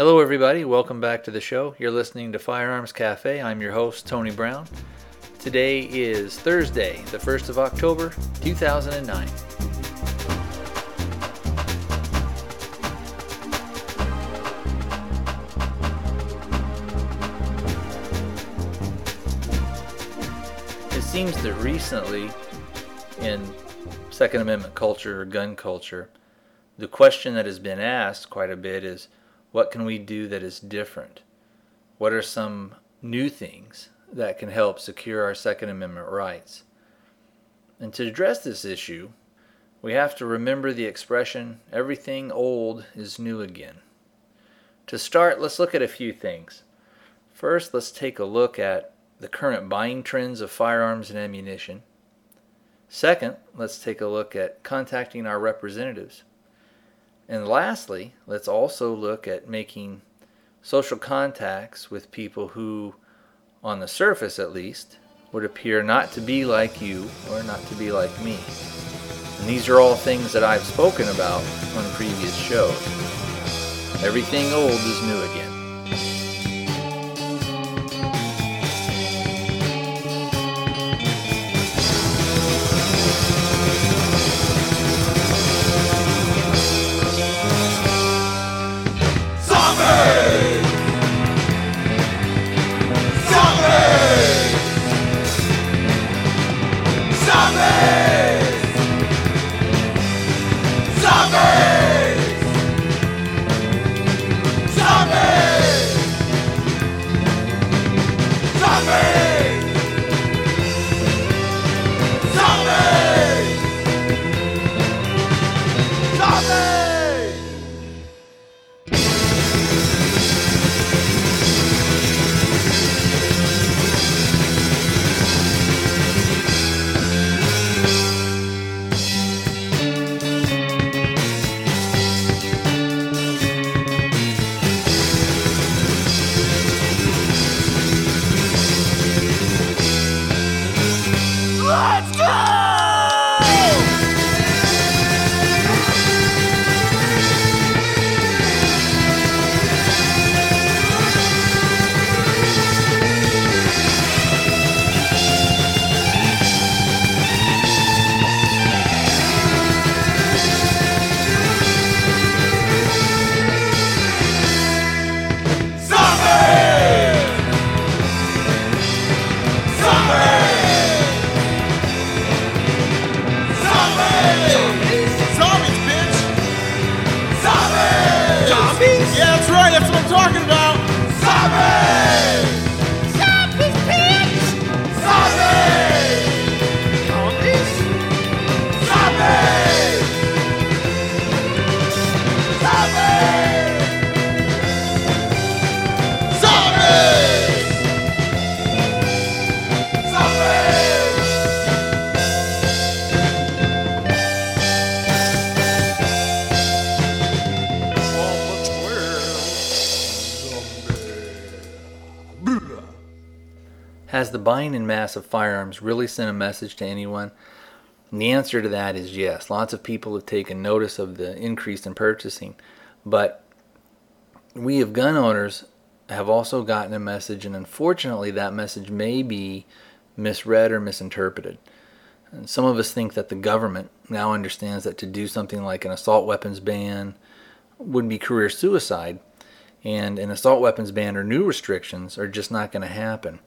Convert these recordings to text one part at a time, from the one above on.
Hello everybody, welcome back to the show. You're listening to Firearms Cafe. I'm your host, Tony Brown. Today is Thursday, the 1st of October, 2009. It seems that recently in Second Amendment culture or gun culture, the question that has been asked quite a bit is, what can we do that is different? What are some new things that can help secure our Second Amendment rights? And to address this issue, we have to remember the expression, everything old is new again. To start, let's look at a few things. First, let's take a look at the current buying trends of firearms and ammunition. Second, let's take a look at contacting our representatives. And lastly, let's also look at making social contacts with people who, on the surface at least, would appear not to be like you or not to be like me. And these are all things that I've spoken about on previous shows. Everything old is new again. Has the buying en masse of firearms really sent a message to anyone? And the answer to that is yes. Lots of people have taken notice of the increase in purchasing. But we of gun owners have also gotten a message, and unfortunately that message may be misread or misinterpreted. And some of us think that the government now understands that to do something like an assault weapons ban would be career suicide, and an assault weapons ban or new restrictions are just not going to happen.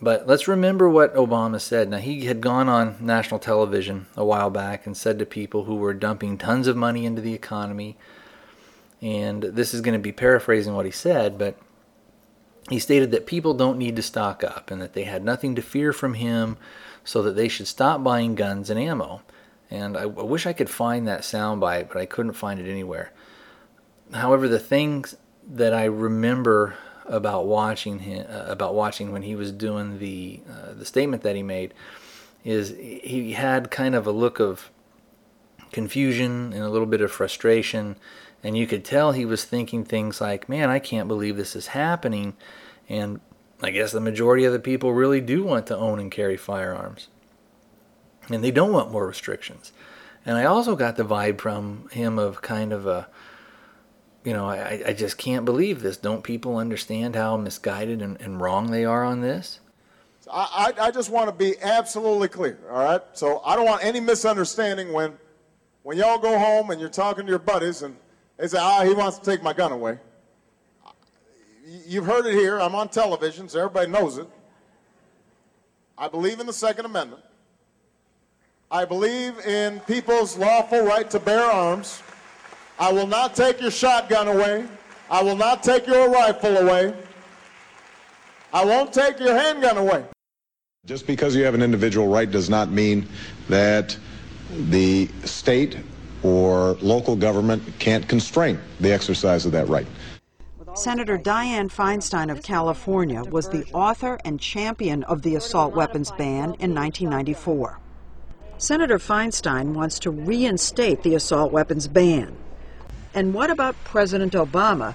But let's remember what Obama said. Now, he had gone on national television a while back and said to people who were dumping tons of money into the economy, and this is going to be paraphrasing what he said, but he stated that people don't need to stock up and that they had nothing to fear from him, so that they should stop buying guns and ammo. And I wish I could find that soundbite, but I couldn't find it anywhere. However, the things that I remember about watching when he was doing the statement that he made is he had kind of a look of confusion and a little bit of frustration, and you could tell he was thinking things like, man, I can't believe this is happening, and I guess the majority of the people really do want to own and carry firearms, and they don't want more restrictions. And I also got the vibe from him of kind of a you know, I just can't believe this. Don't people understand how misguided and wrong they are on this? I just want to be absolutely clear, all right? So I don't want any misunderstanding when y'all go home and you're talking to your buddies and they say, he wants to take my gun away. You've heard it here. I'm on television, so everybody knows it. I believe in the Second Amendment. I believe in people's lawful right to bear arms. I will not take your shotgun away. I will not take your rifle away. I won't take your handgun away. Just because you have an individual right does not mean that the state or local government can't constrain the exercise of that right. Senator Dianne Feinstein of California was the author and champion of the assault weapons ban in 1994. Senator Feinstein wants to reinstate the assault weapons ban. And what about President Obama?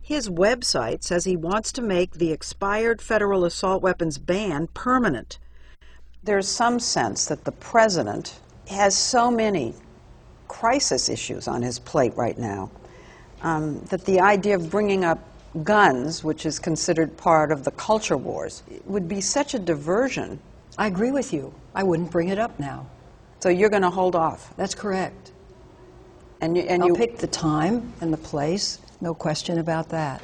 His website says he wants to make the expired federal assault weapons ban permanent. There's some sense that the president has so many crisis issues on his plate right now. That the idea of bringing up guns, which is considered part of the culture wars, would be such a diversion. I agree with you. I wouldn't bring it up now. So you're going to hold off? That's correct. And I'll pick the time and the place, no question about that.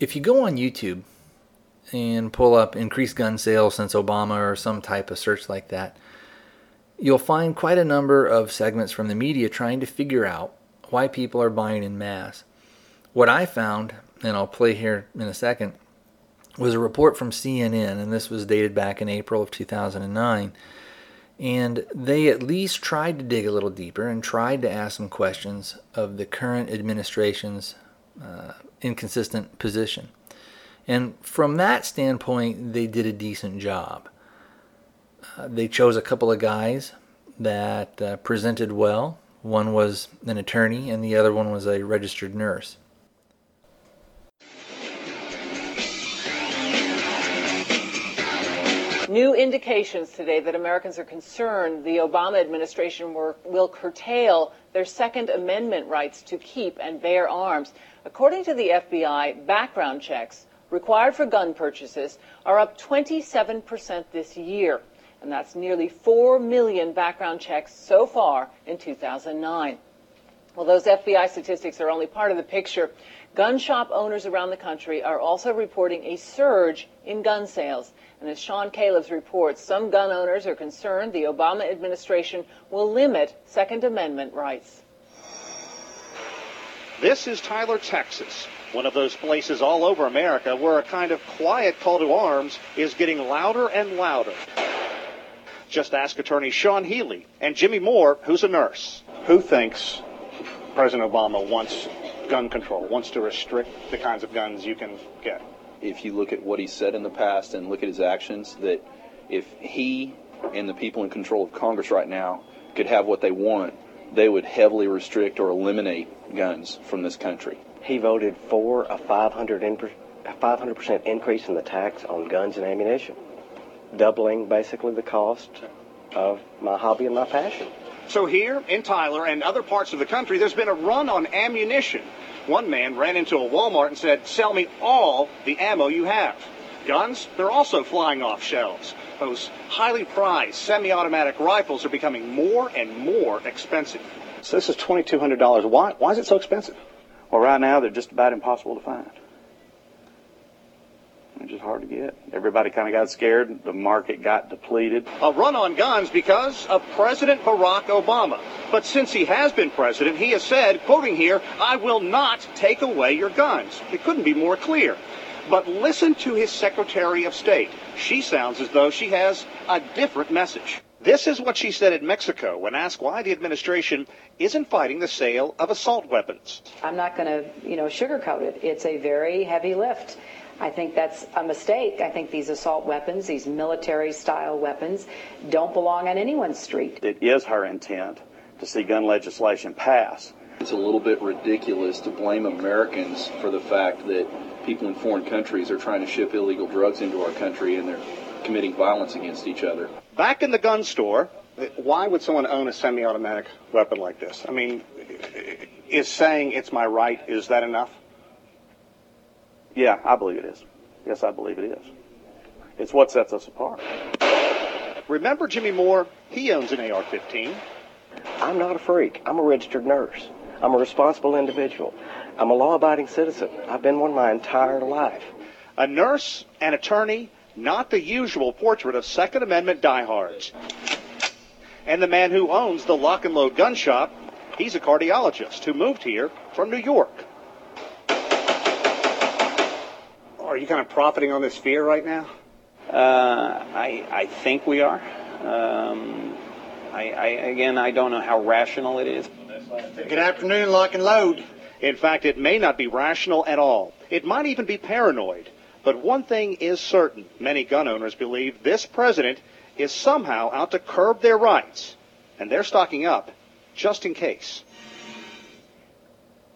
If you go on YouTube and pull up increased gun sales since Obama or some type of search like that, you'll find quite a number of segments from the media trying to figure out why people are buying in mass. What I found, and I'll play here in a second, was a report from CNN, and this was dated back in April of 2009. And they at least tried to dig a little deeper and tried to ask some questions of the current administration's inconsistent position. And from that standpoint, they did a decent job. They chose a couple of guys that presented well. One was an attorney, and the other one was a registered nurse. New indications today that Americans are concerned the Obama administration will curtail their Second Amendment rights to keep and bear arms. According to the FBI, background checks required for gun purchases are up 27% this year. And that's nearly 4 million background checks so far in 2009. Well, those FBI statistics are only part of the picture. Gun shop owners around the country are also reporting a surge in gun sales. And as Sean Calebs reports, some gun owners are concerned the Obama administration will limit Second Amendment rights. This is Tyler, Texas, one of those places all over America where a kind of quiet call to arms is getting louder and louder. Just ask attorney Sean Healy and Jimmy Moore, who's a nurse. Who thinks President Obama wants gun control, wants to restrict the kinds of guns you can get? If you look at what he said in the past and look at his actions, that if he and the people in control of Congress right now could have what they want, they would heavily restrict or eliminate guns from this country. He voted for a 500% increase in the tax on guns and ammunition, doubling basically the cost of my hobby and my passion. So here in Tyler and other parts of the country, there's been a run on ammunition. One man ran into a Walmart and said, "Sell me all the ammo you have." Guns, they're also flying off shelves. Those highly prized semi-automatic rifles are becoming more and more expensive. So this is $2,200. Why is it so expensive? Well, right now they're just about impossible to find. It's just hard to get. Everybody kind of got scared. The market got depleted. A run on guns because of President Barack Obama. But since he has been president, he has said, quoting here, "I will not take away your guns." It couldn't be more clear. But listen to his Secretary of State. She sounds as though she has a different message. This is what she said in Mexico when asked why the administration isn't fighting the sale of assault weapons. I'm not going to, sugarcoat it. It's a very heavy lift. I think that's a mistake. I think these assault weapons, these military-style weapons, don't belong on anyone's street. It is her intent to see gun legislation pass. It's a little bit ridiculous to blame Americans for the fact that people in foreign countries are trying to ship illegal drugs into our country and they're committing violence against each other. Back in the gun store, why would someone own a semi-automatic weapon like this? I mean, is saying it's my right, is that enough? Yeah, I believe it is. Yes, I believe it is. It's what sets us apart. Remember Jimmy Moore? He owns an AR-15. I'm not a freak. I'm a registered nurse. I'm a responsible individual. I'm a law-abiding citizen. I've been one my entire life. A nurse, an attorney, not the usual portrait of Second Amendment diehards. And the man who owns the Lock and Load gun shop, he's a cardiologist who moved here from New York. Are you kind of profiting on this fear right now? I think we are. Again, I don't know how rational it is. Good afternoon, Lock and Load. In fact, it may not be rational at all. It might even be paranoid. But one thing is certain. Many gun owners believe this president is somehow out to curb their rights. And they're stocking up just in case.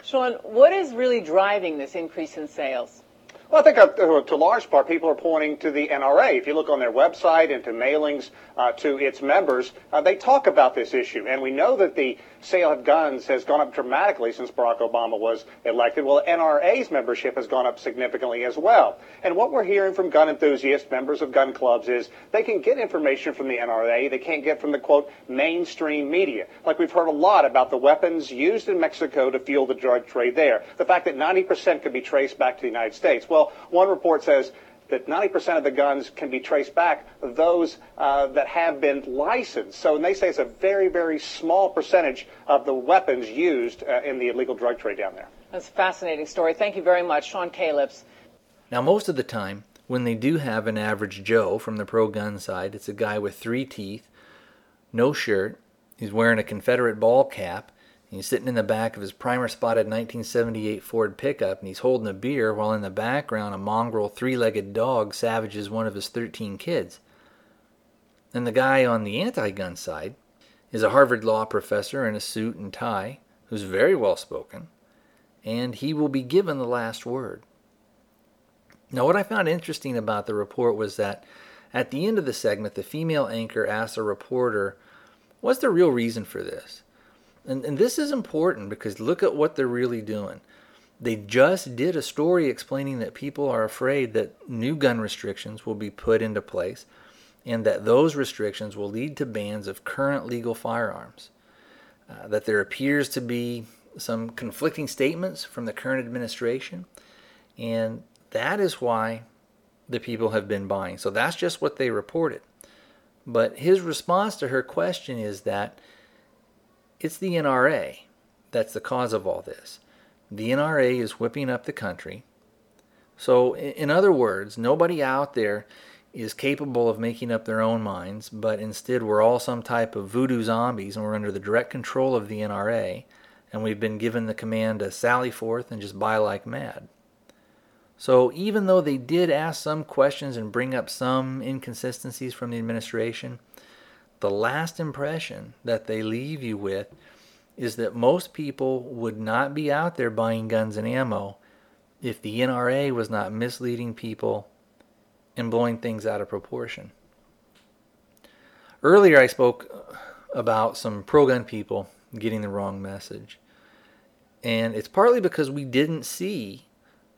Sean, what is really driving this increase in sales? Well, I think to a large part, people are pointing to the NRA. If you look on their website and to mailings to its members, they talk about this issue. And we know that the sale of guns has gone up dramatically since Barack Obama was elected. Well, NRA's membership has gone up significantly as well. And what we're hearing from gun enthusiasts, members of gun clubs, is they can get information from the NRA they can't get from the, quote, mainstream media. Like we've heard a lot about the weapons used in Mexico to fuel the drug trade there. The fact that 90% could be traced back to the United States. Well, one report says that 90% of the guns can be traced back, those that have been licensed. So, and they say it's a very, very small percentage of the weapons used in the illegal drug trade down there. That's a fascinating story. Thank you very much, Sean Calebs. Now, most of the time, when they do have an average Joe from the pro-gun side, it's a guy with 3 teeth, no shirt, he's wearing a Confederate ball cap, and he's sitting in the back of his primer-spotted 1978 Ford pickup, and he's holding a beer while in the background a mongrel 3-legged dog savages one of his 13 kids. And the guy on the anti-gun side is a Harvard law professor in a suit and tie who's very well-spoken, and he will be given the last word. Now, what I found interesting about the report was that at the end of the segment, the female anchor asked a reporter, what's the real reason for this? And this is important because look at what they're really doing. They just did a story explaining that people are afraid that new gun restrictions will be put into place and that those restrictions will lead to bans of current legal firearms. That there appears to be some conflicting statements from the current administration, and that is why the people have been buying. So that's just what they reported. But his response to her question is that it's the NRA that's the cause of all this. The NRA is whipping up the country. So, in other words, nobody out there is capable of making up their own minds, but instead we're all some type of voodoo zombies and we're under the direct control of the NRA, and we've been given the command to sally forth and just buy like mad. So, even though they did ask some questions and bring up some inconsistencies from the administration, the last impression that they leave you with is that most people would not be out there buying guns and ammo if the NRA was not misleading people and blowing things out of proportion. Earlier I spoke about some pro-gun people getting the wrong message. And it's partly because we didn't see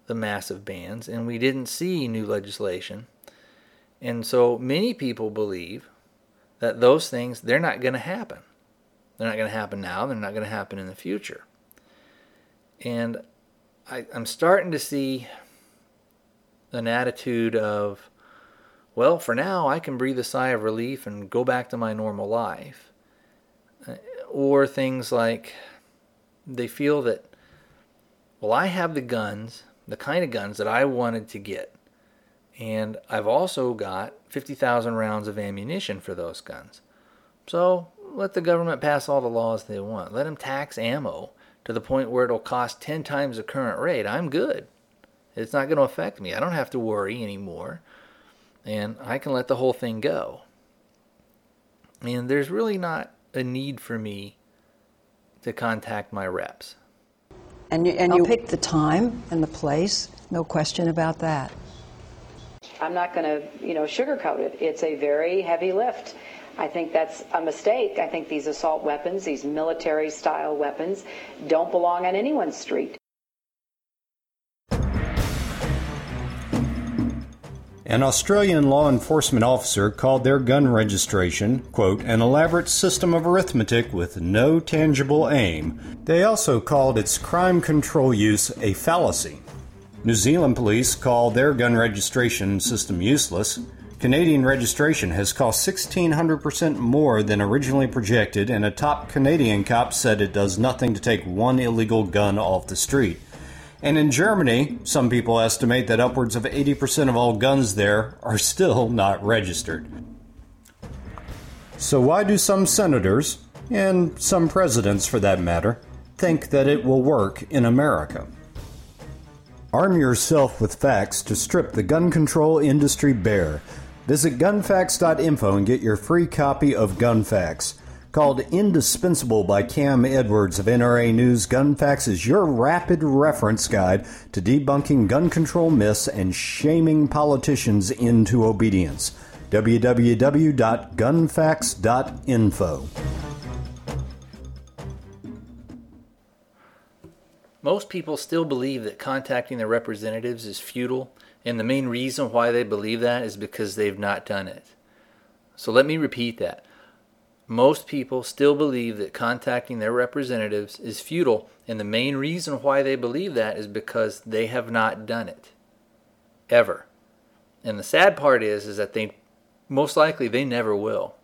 the massive bans and we didn't see new legislation. And so many people believe that those things, they're not going to happen. They're not going to happen now. They're not going to happen in the future. And I'm starting to see an attitude of, well, for now, I can breathe a sigh of relief and go back to my normal life. Or things like they feel that, well, I have the guns, the kind of guns that I wanted to get. And I've also got 50,000 rounds of ammunition for those guns. So let the government pass all the laws they want. Let them tax ammo to the point where it'll cost 10 times the current rate. I'm good. It's not going to affect me. I don't have to worry anymore. And I can let the whole thing go. And there's really not a need for me to contact my reps. And you pick the time and the place. No question about that. I'm not going to, sugarcoat it. It's a very heavy lift. I think that's a mistake. I think these assault weapons, these military-style weapons, don't belong on anyone's street. An Australian law enforcement officer called their gun registration, quote, an elaborate system of arithmetic with no tangible aim. They also called its crime control use a fallacy. New Zealand police call their gun registration system useless. Canadian registration has cost 1,600% more than originally projected, and a top Canadian cop said it does nothing to take one illegal gun off the street. And in Germany, some people estimate that upwards of 80% of all guns there are still not registered. So why do some senators, and some presidents for that matter, think that it will work in America? Arm yourself with facts to strip the gun control industry bare. Visit gunfacts.info and get your free copy of Gun Facts. Called Indispensable by Cam Edwards of NRA News, Gun Facts is your rapid reference guide to debunking gun control myths and shaming politicians into obedience. www.gunfacts.info. Most people still believe that contacting their representatives is futile, and the main reason why they believe that is because they've not done it. So let me repeat that. Most people still believe that contacting their representatives is futile, and the main reason why they believe that is because they have not done it. Ever. And the sad part is that they most likely never will.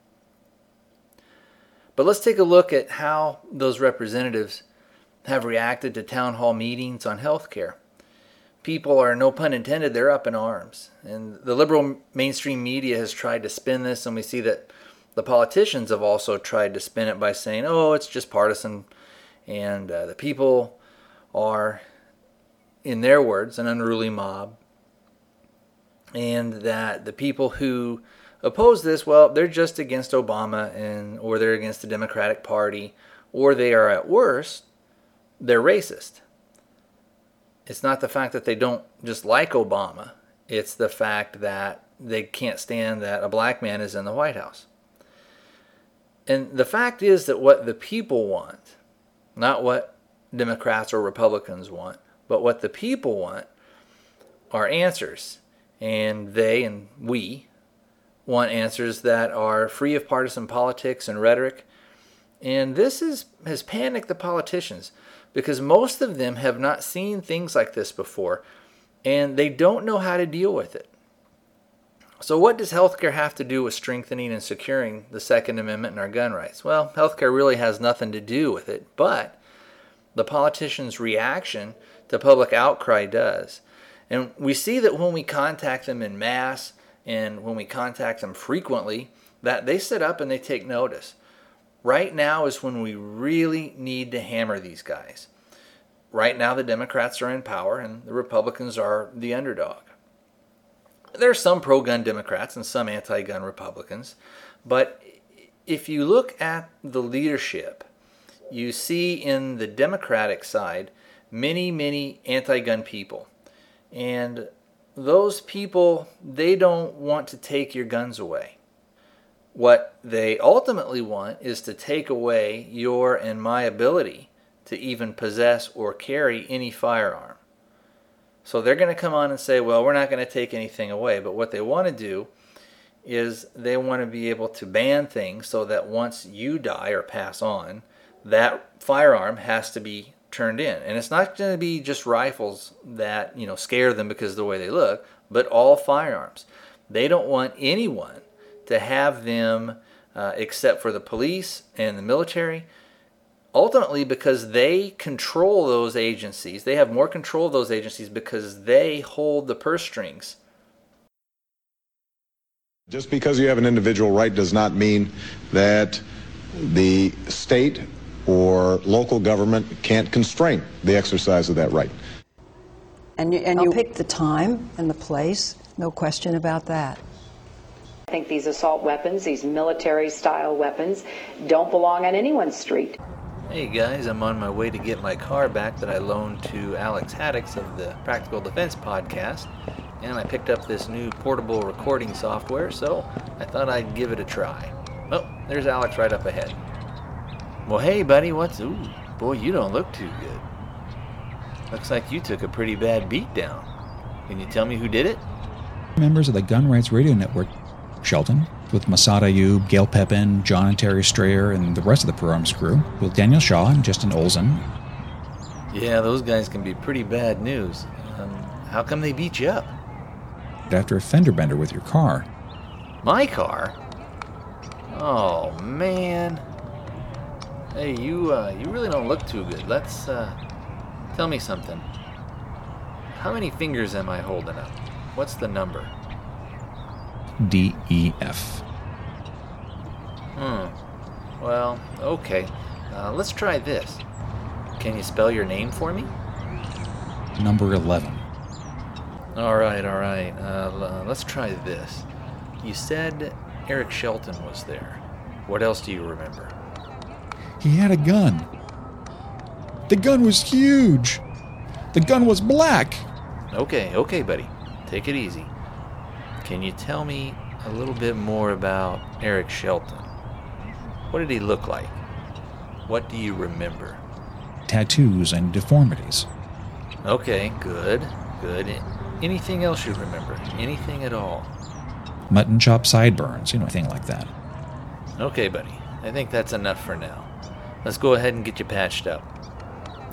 But let's take a look at how those representatives have reacted to town hall meetings on health care. People are, no pun intended, they're up in arms. And the liberal mainstream media has tried to spin this, and we see that the politicians have also tried to spin it by saying, oh, it's just partisan, and the people are, in their words, an unruly mob, and that the people who oppose this, well, they're just against Obama, or they're against the Democratic Party, or they are, at worst, they're racist. It's not the fact that they don't just like Obama, it's the fact that they can't stand that a black man is in the White House. And the fact is that what the people want, not what Democrats or Republicans want, but what the people want are answers. And they and we want answers that are free of partisan politics and rhetoric. And this has panicked the politicians because most of them have not seen things like this before and they don't know how to deal with it. So what does healthcare have to do with strengthening and securing the Second Amendment and our gun rights? Well, healthcare really has nothing to do with it, but the politicians' reaction to public outcry does. And we see that when we contact them in mass and when we contact them frequently, that they sit up and they take notice. Right now is when we really need to hammer these guys. Right now the Democrats are in power and the Republicans are the underdog. There are some pro-gun Democrats and some anti-gun Republicans, but if you look at the leadership, you see in the Democratic side many, many anti-gun people. And those people, they don't want to take your guns away. What they ultimately want is to take away your and my ability to even possess or carry any firearm. So they're going to come on and say, well, we're not going to take anything away. But what they want to do is they want to be able to ban things so that once you die or pass on, that firearm has to be turned in. And it's not going to be just rifles that, scare them because of the way they look, but all firearms. They don't want anyone to have them except for the police and the military. Ultimately, because they control those agencies, they have more control of those agencies because they hold the purse strings. Just because you have an individual right does not mean that the state or local government can't constrain the exercise of that right. And you pick the time and the place, no question about that. I think these assault weapons, these military-style weapons, don't belong on anyone's street. Hey guys, I'm on my way to get my car back that I loaned to Alex Haddix of the Practical Defense podcast, and I picked up this new portable recording software, so I thought I'd give it a try. Oh, there's Alex right up ahead. Well, hey, buddy, what's... Ooh, boy, you don't look too good. Looks like you took a pretty bad beat down. Can you tell me who did it? Members of the Gun Rights Radio Network, Shelton, with Masada Youb, Gail Pepin, John and Terry Strayer, and the rest of the Firearms crew, with Daniel Shaw and Justin Olsen. Yeah, those guys can be pretty bad news. How come they beat you up? After a fender bender with your car. My car? Oh, man. Hey, you really don't look too good. Let's, tell me something. How many fingers am I holding up? What's the number? DEF. Well, okay. Let's try this. Can you spell your name for me? Number 11. All right. Let's try this. You said Eric Shelton was there. What else do you remember? He had a gun. The gun was huge. The gun was black. Okay, buddy. Take it easy. Can you tell me a little bit more about Eric Shelton? What did he look like? What do you remember? Tattoos and deformities. Okay, good. Anything else you remember? Anything at all? Mutton chop sideburns, anything like that. Okay, buddy. I think that's enough for now. Let's go ahead and get you patched up.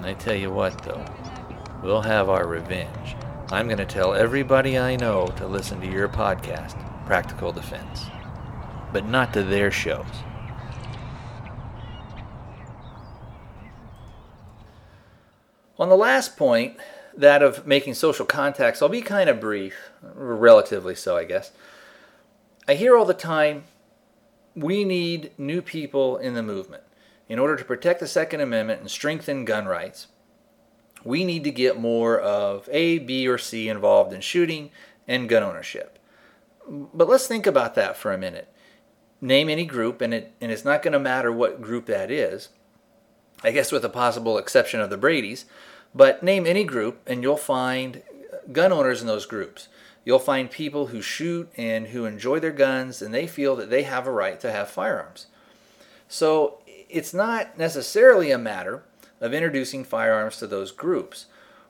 I tell you what, though. We'll have our revenge. I'm going to tell everybody I know to listen to your podcast, Practical Defense. But not to their shows. On the last point, that of making social contacts, I'll be kind of brief. Relatively so, I guess. I hear all the time, we need new people in the movement. In order to protect the Second Amendment and strengthen gun rights, we need to get more of A, B, or C involved in shooting and gun ownership. But let's think about that for a minute. Name any group, and it's not going to matter what group that is, I guess with the possible exception of the Bradys, but name any group, and you'll find gun owners in those groups. You'll find people who shoot and who enjoy their guns, and they feel that they have a right to have firearms. So it's not necessarily a matter of introducing firearms to those groups.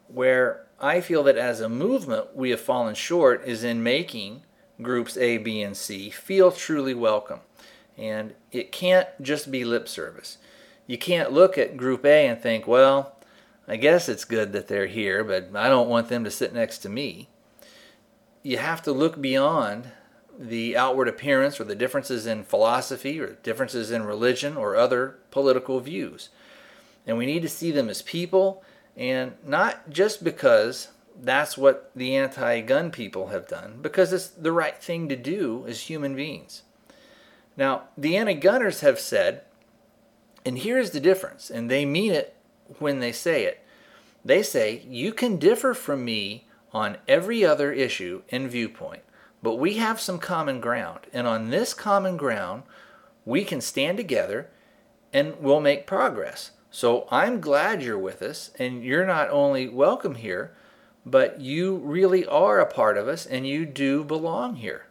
Where I feel that as a movement we have fallen short is in making groups A, B, and C feel truly welcome. And it can't just be lip service. You can't look at group A and think, well, I guess it's good that they're here, but I don't want them to sit next to me. You have to look beyond the outward appearance or the differences in philosophy or differences in religion or other political views. And we need to see them as people, and not just because that's what the anti-gun people have done, because it's the right thing to do as human beings. Now, the anti-gunners have said, and here's the difference, and they mean it when they say it. They say, you can differ from me on every other issue and viewpoint, but we have some common ground, and on this common ground, we can stand together and we'll make progress. So I'm glad you're with us, and you're not only welcome here, but you really are a part of us, and you do belong here.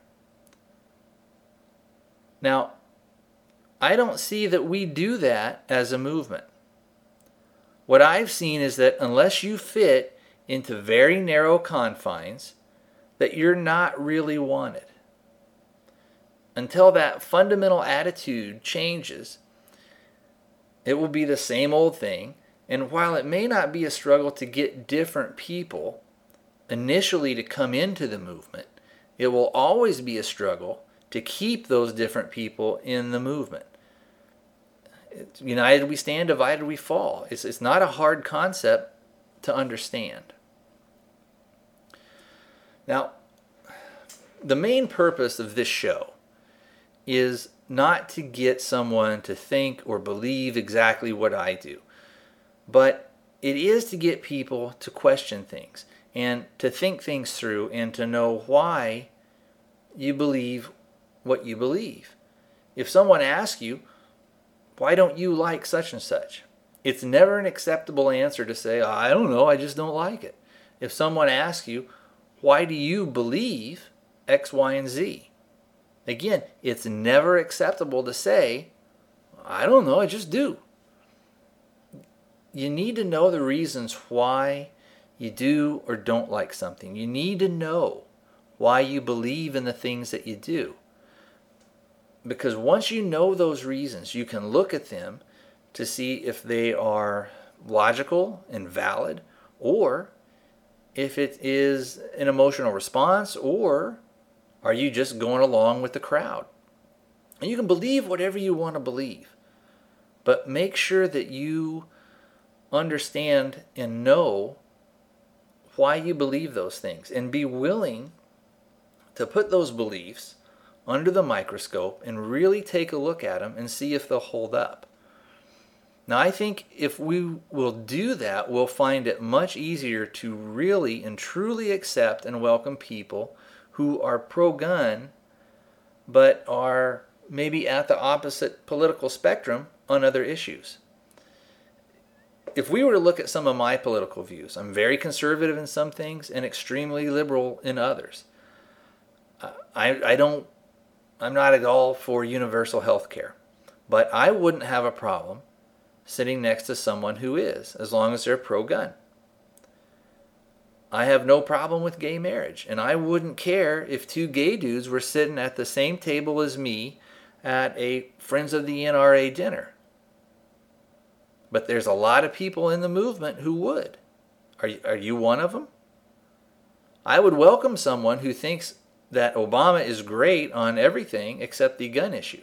Now, I don't see that we do that as a movement. What I've seen is that unless you fit into very narrow confines, that you're not really wanted. Until that fundamental attitude changes, it will be the same old thing, and while it may not be a struggle to get different people initially to come into the movement, it will always be a struggle to keep those different people in the movement. It's united we stand, divided we fall. It's not a hard concept to understand. Now, the main purpose of this show is not to get someone to think or believe exactly what I do, but it is to get people to question things and to think things through and to know why you believe what you believe. If someone asks you, why don't you like such and such? It's never an acceptable answer to say, I don't know, I just don't like it. If someone asks you, why do you believe X, Y, and Z? Again, it's never acceptable to say, I don't know, I just do. You need to know the reasons why you do or don't like something. You need to know why you believe in the things that you do. Because once you know those reasons, you can look at them to see if they are logical and valid, or if it is an emotional response, or are you just going along with the crowd? And you can believe whatever you want to believe, but make sure that you understand and know why you believe those things, and be willing to put those beliefs under the microscope and really take a look at them and see if they'll hold up. Now, I think if we will do that, we'll find it much easier to really and truly accept and welcome people who are pro-gun but are maybe at the opposite political spectrum on other issues. If we were to look at some of my political views, I'm very conservative in some things and extremely liberal in others. I'm not at all for universal health care, but I wouldn't have a problem sitting next to someone who is, as long as they're pro-gun. I have no problem with gay marriage, and I wouldn't care if two gay dudes were sitting at the same table as me at a Friends of the NRA dinner. But there's a lot of people in the movement who would. Are you one of them? I would welcome someone who thinks that Obama is great on everything except the gun issue.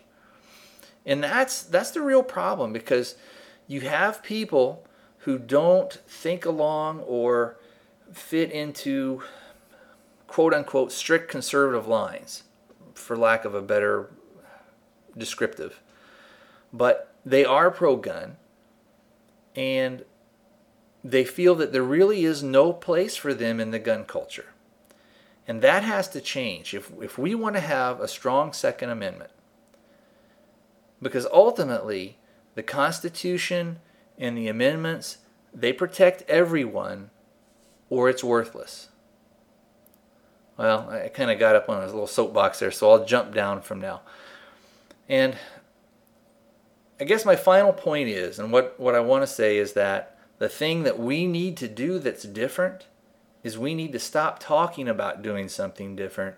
And that's the real problem, because you have people who don't think along or fit into quote-unquote strict conservative lines, for lack of a better descriptive. But they are pro-gun, and they feel that there really is no place for them in the gun culture. And that has to change if we want to have a strong Second Amendment. Because ultimately, the Constitution and the amendments, they protect everyone, or it's worthless. Well, I kind of got up on a little soapbox there, so I'll jump down from now. And I guess my final point is, and what I want to say is that the thing that we need to do that's different is we need to stop talking about doing something different,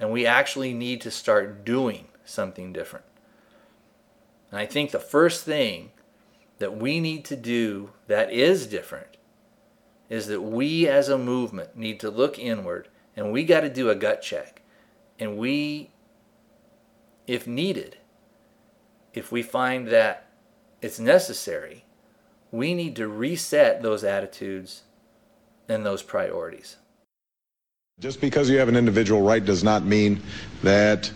and we actually need to start doing something different. And I think the first thing that we need to do that is different is that we as a movement need to look inward, and we got to do a gut check. And we, if needed, if we find that it's necessary, we need to reset those attitudes and those priorities. Just because you have an individual right does not mean that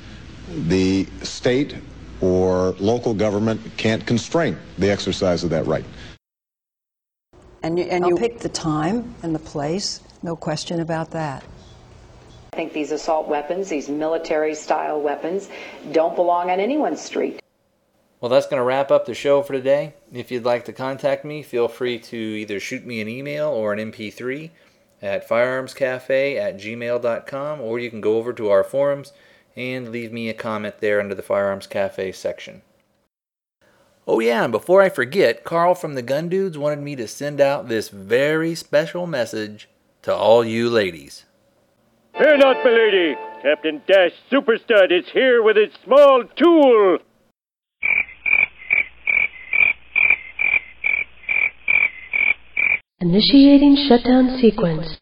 the state or local government can't constrain the exercise of that right. And you pick the time and the place, no question about that. I think these assault weapons, these military-style weapons, don't belong on anyone's street. Well, that's going to wrap up the show for today. If you'd like to contact me, feel free to either shoot me an email or an MP3 at firearmscafe@gmail.com, or you can go over to our forums and leave me a comment there under the Firearms Cafe section. Oh yeah, and before I forget, Carl from the Gun Dudes wanted me to send out this very special message to all you ladies. Fear not, my lady. Captain Dash Superstud is here with his small tool. Initiating shutdown sequence.